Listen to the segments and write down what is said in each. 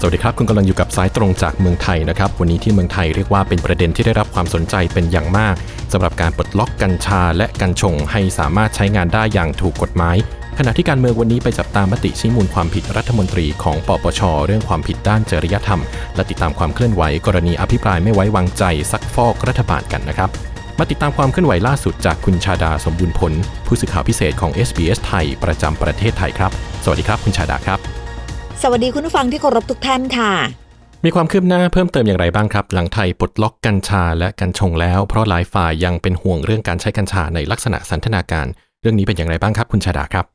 สวัสดีครับคุณกำลังอยู่กับสายตรงจากเมืองไทยนะครับวันนี้ที่เมืองไทยเรียกว่าเป็นประเด็นที่ได้รับความสนใจเป็นอย่างมากสำหรับการปลดล็อกกัญชาและกัญชงให้สามารถใช้งานได้อย่างถูกกฎหมายขณะที่การเมืองวันนี้ไปจับตามมติชี้มูลความผิดรัฐมนตรีของปปช.เรื่องความผิดด้านจริยธรรมและติดตามความเคลื่อนไหวกรณีอภิปรายไม่ไว้วางใจซักฟอกรัฐบาลกันนะครับมาติดตามความเคลื่อนไหวล่าสุดจากคุณชาดาสมบูรณ์ผลผู้สื่อข่าวพิเศษของ SBS ไทยประจำประเทศไทยครับสวัสดีครับคุณชาดาครับสวัสดีคุณผู้ฟังที่เคารพทุกท่านค่ะมีความคืบหน้าเพิ่มเติมอย่างไรบ้างครับหลังไทยปลดล็อกกัญชาและกัญชงแล้วเพราะหลายฝ่ายยังเป็นห่วงเรื่องการใช้กัญชาในลักษณะสันทนาการเรื่องนี้เป็นอย่างไรบ้างครับคุณชาดาครับ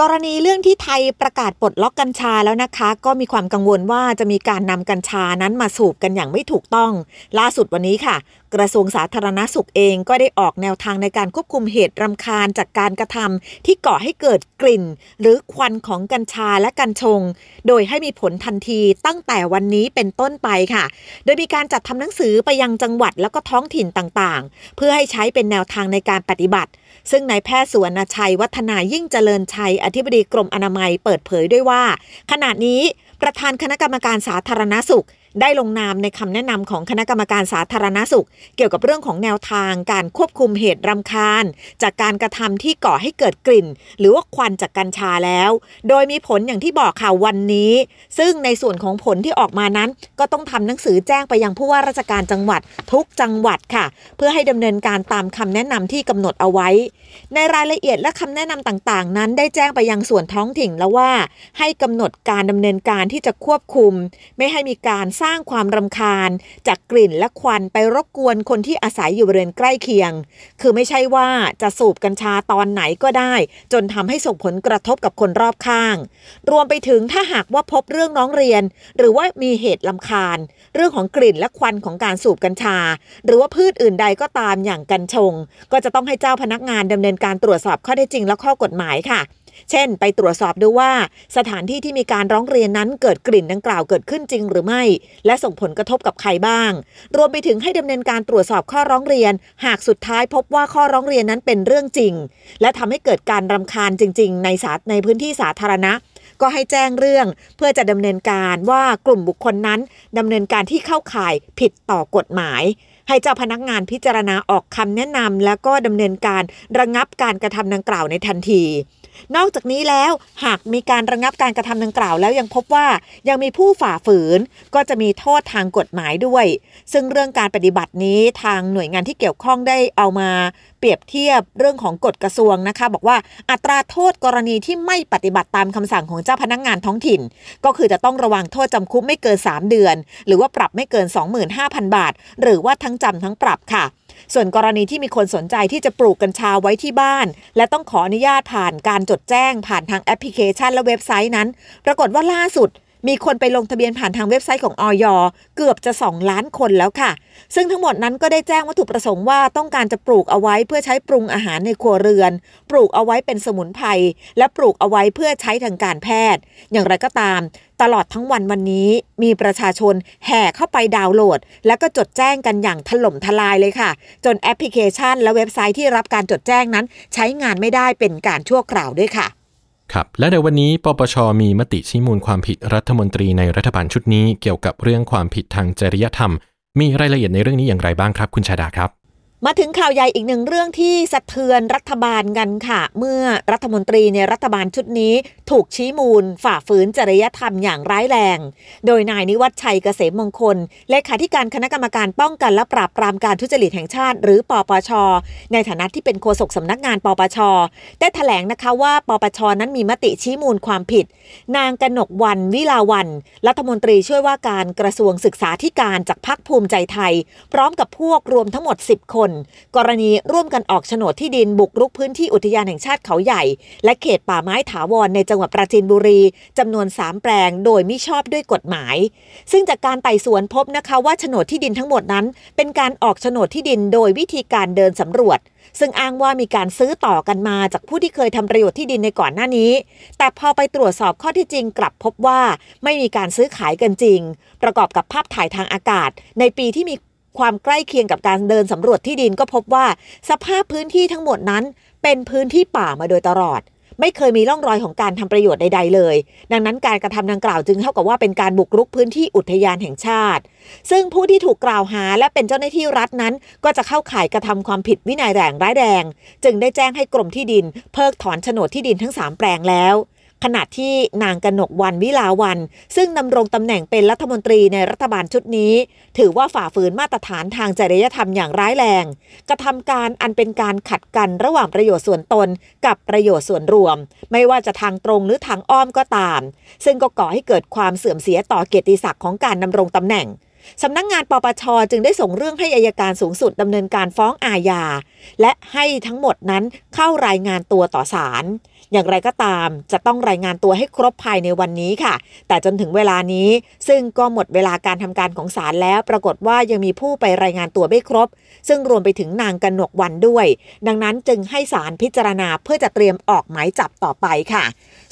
กรณีเรื่องที่ไทยประกาศปลดล็อกกัญชาแล้วนะคะก็มีความกังวลว่าจะมีการนำกัญชานั้นมาสูบกันอย่างไม่ถูกต้องล่าสุดวันนี้ค่ะกระทรวงสาธารณสุขเองก็ได้ออกแนวทางในการควบคุมเหตุรำคาญจากการกระทำที่ก่อให้เกิดกลิ่นหรือควันของกัญชาและกัญชงโดยให้มีผลทันทีตั้งแต่วันนี้เป็นต้นไปค่ะโดยมีการจัดทำหนังสือไปยังจังหวัดแล้วก็ท้องถิ่นต่างๆเพื่อให้ใช้เป็นแนวทางในการปฏิบัติซึ่งนายแพทย์สุวรรณชัยวัฒนายิ่งเจริญชัยอธิบดีกรมอนามัยเปิดเผยด้วยว่าขณะนี้ประธานคณะกรรมการสาธารณสุขได้ลงนามในคำแนะนำของคณะกรรมการสาธารณสุขเกี่ยวกับเรื่องของแนวทางการควบคุมเหตุรำคาญจากการกระทำที่ก่อให้เกิดกลิ่นหรือว่าควันจากกัญชาแล้วโดยมีผลอย่างที่บอกค่ะวันนี้ซึ่งในส่วนของผลที่ออกมานั้นก็ต้องทำหนังสือแจ้งไปยังผู้ว่าราชการจังหวัดทุกจังหวัดค่ะเพื่อให้ดำเนินการตามคำแนะนำที่กำหนดเอาไว้ในรายละเอียดและคำแนะนำต่างๆนั้นได้แจ้งไปยังส่วนท้องถิ่นแล้วว่าให้กำหนดการดำเนินการที่จะควบคุมไม่ให้มีการสร้างความรำคาญจากกลิ่นและควันไปรบกวนคนที่อาศัยอยู่บริเวณใกล้เคียงคือไม่ใช่ว่าจะสูบกัญชาตอนไหนก็ได้จนทำให้ส่งผลกระทบกับคนรอบข้างรวมไปถึงถ้าหากว่าพบเรื่องร้องเรียนหรือว่ามีเหตุรำคาญเรื่องของกลิ่นและควันของการสูบกัญชาหรือว่าพืชอื่นใดก็ตามอย่างกัญชงก็จะต้องให้เจ้าพนักงานดำเนินการตรวจสอบข้อเท็จจริงและข้อกฎหมายค่ะเช่นไปตรวจสอบดูว่าสถานที่ที่มีการร้องเรียนนั้นเกิดกลิ่นดังกล่าวเกิดขึ้นจริงหรือไม่และส่งผลกระทบกับใครบ้างรวมไปถึงให้ดำเนินการตรวจสอบข้อร้องเรียนหากสุดท้ายพบว่าข้อร้องเรียนนั้นเป็นเรื่องจริงและทำให้เกิดการรำคาญจริงๆในพื้นที่สาธารณะก็ให้แจ้งเรื่องเพื่อจะดำเนินการว่ากลุ่มบุคคลนั้นดำเนินการที่เข้าข่ายผิดต่อกฎหมายให้เจ้าพนักงานพิจารณาออกคำแนะนำแล้วก็ดำเนินการระงับการกระทำดังกล่าวในทันทีนอกจากนี้แล้วหากมีการระงับการกระทำดังกล่าวแล้วยังพบว่ายังมีผู้ฝ่าฝืนก็จะมีโทษทางกฎหมายด้วยซึ่งเรื่องการปฏิบัตินี้ทางหน่วยงานที่เกี่ยวข้องได้เอามาเปรียบเทียบเรื่องของกฎกระทรวงนะคะบอกว่าอัตราโทษกรณีที่ไม่ปฏิบัติตามคำสั่งของเจ้าพนักงานท้องถิ่นก็คือจะต้องระวังโทษจำคุกไม่เกิน3เดือนหรือว่าปรับไม่เกิน 25,000 บาทหรือว่าทั้งจำทั้งปรับค่ะส่วนกรณีที่มีคนสนใจที่จะปลูกกัญชาไว้ที่บ้านและต้องขออนุญาตผ่านการจดแจ้งผ่านทางแอปพลิเคชันและเว็บไซต์นั้นปรากฏว่าล่าสุดมีคนไปลงทะเบียนผ่านทางเว็บไซต์ของอย.เกือบจะ2ล้านคนแล้วค่ะซึ่งทั้งหมดนั้นก็ได้แจ้งวัตถุประสงค์ว่าต้องการจะปลูกเอาไว้เพื่อใช้ปรุงอาหารในครัวเรือนปลูกเอาไว้เป็นสมุนไพรและปลูกเอาไว้เพื่อใช้ทางการแพทย์อย่างไรก็ตามตลอดทั้งวันนี้มีประชาชนแห่เข้าไปดาวน์โหลดแล้วก็จดแจ้งกันอย่างถล่มทลายเลยค่ะจนแอปพลิเคชันและเว็บไซต์ที่รับการจดแจ้งนั้นใช้งานไม่ได้เป็นการชั่วคราวด้วยค่ะครับและในวันนี้ปปช.มีมติชี้มูลความผิดรัฐมนตรีในรัฐบาลชุดนี้เกี่ยวกับเรื่องความผิดทางจริยธรรมมีรายละเอียดในเรื่องนี้อย่างไรบ้างครับคุณชาดาครับมาถึงข่าวใหญ่อีกหนึ่งเรื่องที่สะเทือนรัฐบาลกันค่ะเมื่อรัฐมนตรีในรัฐบาลชุดนี้ถูกชี้มูลฝ่าฝืนจริยธรรมอย่างร้ายแรงโดยนายนิวัฒน์ชัยเกษมมงคลเลขาธิการคณะกรรมการป้องกันและปราบปรามการทุจริตแห่งชาติหรือปปช.ในฐานะที่เป็นโฆษกสำนักงานปปช.ได้แถลงนะคะว่าปปช.นั้นมีมติชี้มูลความผิดนางกนกวรรณวิลาวัลย์รัฐมนตรีช่วยว่าการกระทรวงศึกษาธิการจากพรรคภูมิใจไทยพร้อมกับพวกรวมทั้งหมด10 คน นกรณีร่วมกันออกโฉนดที่ดินบุกรุกพื้นที่อุทยานแห่งชาติเขาใหญ่และเขตป่าไม้ถาวรในจังหวัดปราจีนบุรีจำนวน3แปลงโดยมิชอบด้วยกฎหมายซึ่งจากการไต่สวนพบนะคะว่าโฉนดที่ดินทั้งหมดนั้นเป็นการออกโฉนดที่ดินโดยวิธีการเดินสำรวจซึ่งอ้างว่ามีการซื้อต่อกันมาจากผู้ที่เคยทำประโยชน์ที่ดินในก่อนหน้านี้แต่พอไปตรวจสอบข้อเท็จจริงกลับพบว่าไม่มีการซื้อขายกันจริงประกอบกับภาพถ่ายทางอากาศในปีที่มีความใกล้เคียงกับการเดินสำรวจที่ดินก็พบว่าสภาพพื้นที่ทั้งหมดนั้นเป็นพื้นที่ป่ามาโดยตลอดไม่เคยมีร่องรอยของการทำประโยชน์ใดๆเลยดังนั้นการกระทำดังกล่าวจึงเท่ากับว่าเป็นการบุกรุกพื้นที่อุทยานแห่งชาติซึ่งผู้ที่ถูกกล่าวหาและเป็นเจ้าหน้าที่รัฐนั้นก็จะเข้าข่ายกระทำความผิดวินัยร้ายแรงจึงได้แจ้งให้กรมที่ดินเพิกถอนโฉนดที่ดินทั้ง3แปลงแล้วขณะที่นางกนกวรรณ วิลาวัลย์ซึ่งดำรงตำแหน่งเป็นรัฐมนตรีในรัฐบาลชุดนี้ถือว่าฝ่าฝืนมาตรฐานทางจริยธรรมอย่างร้ายแรงกระทำการอันเป็นการขัดกันระหว่างประโยชน์ส่วนตนกับประโยชน์ส่วนรวมไม่ว่าจะทางตรงหรือทางอ้อมก็ตามซึ่งก็ก่อให้เกิดความเสื่อมเสียต่อเกียรติศักดิ์ของการดำรงตำแหน่งสำนักงานปปช.จึงได้ส่งเรื่องให้อัยการสูงสุดดำเนินการฟ้องอาญาและให้ทั้งหมดนั้นเข้ารายงานตัวต่อศาลอย่างไรก็ตามจะต้องรายงานตัวให้ครบภายในวันนี้ค่ะแต่จนถึงเวลานี้ซึ่งก็หมดเวลาการทำการของศาลแล้วปรากฏว่ายังมีผู้ไปรายงานตัวไม่ครบซึ่งรวมไปถึงนางกนกวรรณด้วยดังนั้นจึงให้ศาลพิจารณาเพื่อจะเตรียมออกหมายจับต่อไปค่ะ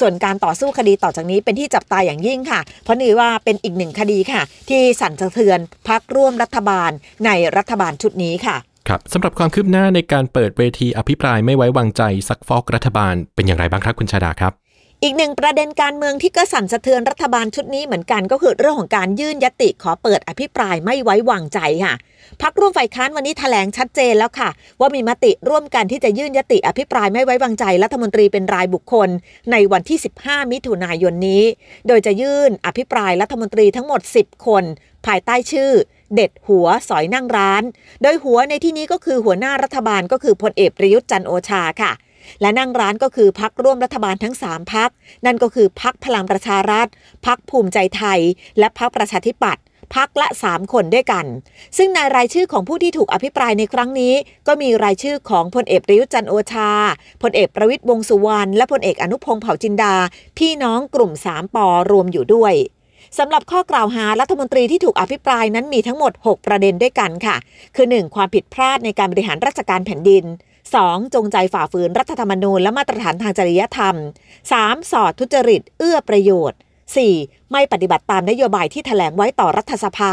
ส่วนการต่อสู้คดีต่อจากนี้เป็นที่จับตาอย่างยิ่งค่ะเพราะนี่ว่าเป็นอีกหนึ่งคดีค่ะที่สั่นสะเทือนพรรคร่วมรัฐบาลในรัฐบาลชุดนี้ค่ะครับสำหรับความคืบหน้าในการเปิดเวทีอภิปรายไม่ไว้วางใจซักฟอกรัฐบาลเป็นอย่างไรบ้างครับคุณชาดาครับอีกหนึ่งประเด็นการเมืองที่ก็สั่นสะเทือนรัฐบาลชุดนี้เหมือนกันก็คือเรื่องของการยื่นญัตติขอเปิดอภิปรายไม่ไว้วางใจค่ะพรรคร่วมฝ่ายค้านวันนี้แถลงชัดเจนแล้วค่ะว่ามีมติร่วมกันที่จะยื่นญัตติอภิปรายไม่ไว้วางใจรัฐมนตรีเป็นรายบุคคลในวันที่15มิถุนายนนี้โดยจะยื่นอภิปรายรัฐมนตรีทั้งหมด10คนภายใต้ชื่อเด็ดหัวสอยนั่งร้านโดยหัวในที่นี้ก็คือหัวหน้ารัฐบาลก็คือพลเอกประยุทธ์จันทร์โอชาค่ะและนั่งร้านก็คือพรรคร่วมรัฐบาลทั้ง3พรรคนั่นก็คือพรรคพลังประชารัฐพรรคภูมิใจไทยและพรรคประชาธิปัตย์พรรคละ3คนด้วยกันซึ่งในรายชื่อของผู้ที่ถูกอภิปรายในครั้งนี้ก็มีรายชื่อของพลเอกประยุทธ์จันทร์โอชาพลเอกประวิตรวงษ์สุวรรณและพลเอกอนุพงษ์เผ่าจินดาพี่น้องกลุ่ม3ปรวมอยู่ด้วยสำหรับข้อกล่าวหารัฐมนตรีที่ถูกอภิปรายนั้นมีทั้งหมด6ประเด็นด้วยกันค่ะคือ 1. ความผิดพลาดในการบริหารราชการแผ่นดิน 2. จงใจฝ่าฝืนรัฐธรรมนูญและมาตรฐานทางจริยธรรม 3. ส่อทุจริตเอื้อประโยชน์ 4. ไม่ปฏิบัติตามนโยบายที่แถลงไว้ต่อรัฐสภา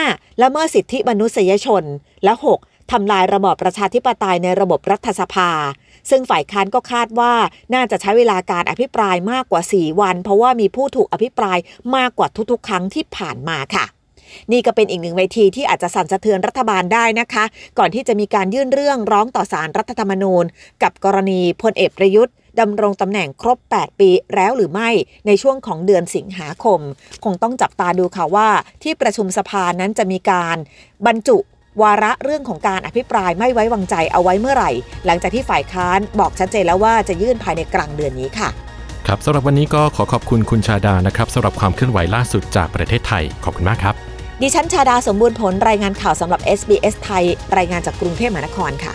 5. ละเมิดสิทธิมนุษยชนและ 6.ทำลายระบอบประชาธิปไตยในระบบรัฐสภาซึ่งฝ่ายค้านก็คาดว่าน่าจะใช้เวลาการอภิปรายมากกว่า4วันเพราะว่ามีผู้ถูกอภิปรายมากกว่าทุกๆครั้งที่ผ่านมาค่ะนี่ก็เป็นอีกหนึ่งเวทีที่อาจจะสั่นสะเทือนรัฐบาลได้นะคะก่อนที่จะมีการยื่นเรื่องร้องต่อศาลรัฐธรรมนูญกับกรณีพลเอกประยุทธ์ดำรงตำแหน่งครบ8ปีแล้วหรือไม่ในช่วงของเดือนสิงหาคมคงต้องจับตาดูค่ะว่าที่ประชุมสภานั้นจะมีการบรรจุวาระเรื่องของการอภิปรายไม่ไว้วางใจเอาไว้เมื่อไหร่หลังจากที่ฝ่ายค้านบอกชัดเจนแล้วว่าจะยื่นภายในกลางเดือนนี้ค่ะครับสำหรับวันนี้ก็ขอขอบคุณคุณชาดานะครับสำหรับความเคลื่อนไหวล่าสุดจากประเทศไทยขอบคุณมากครับดิฉันชาดาสมบูรณ์ผลรายงานข่าวสำหรับ SBS ไทยรายงานจากกรุงเทพมหานครค่ะ